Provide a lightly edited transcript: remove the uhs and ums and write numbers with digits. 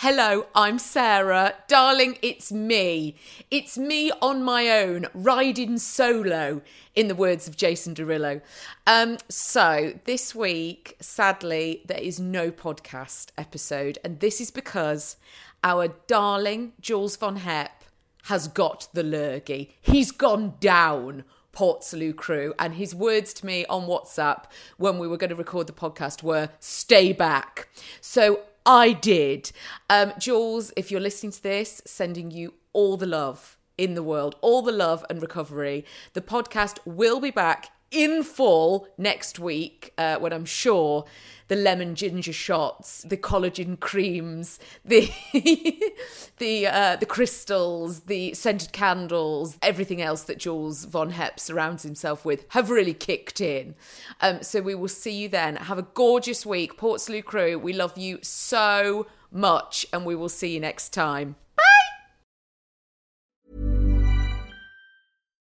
Hello, I'm Sarah. Darling, it's me. It's me on my own, riding solo, in the words of Jason Derulo. So this week, sadly, there is no podcast episode. And this is because our darling Jules von Hepp has got the lurgy. He's gone down, Portsaloo crew. And his words to me on WhatsApp when we were going to record the podcast were, stay back. So I did. Jules, if you're listening to this, sending you all the love in the world, all the love and recovery. The podcast will be back in full next week, when I'm sure the lemon ginger shots, the collagen creams, the the crystals, the scented candles, everything else that Jules von Hepp surrounds himself with have really kicked in. So we will see you then. Have a gorgeous week, Portsaloo crew. We love you so much, and we will see you next time.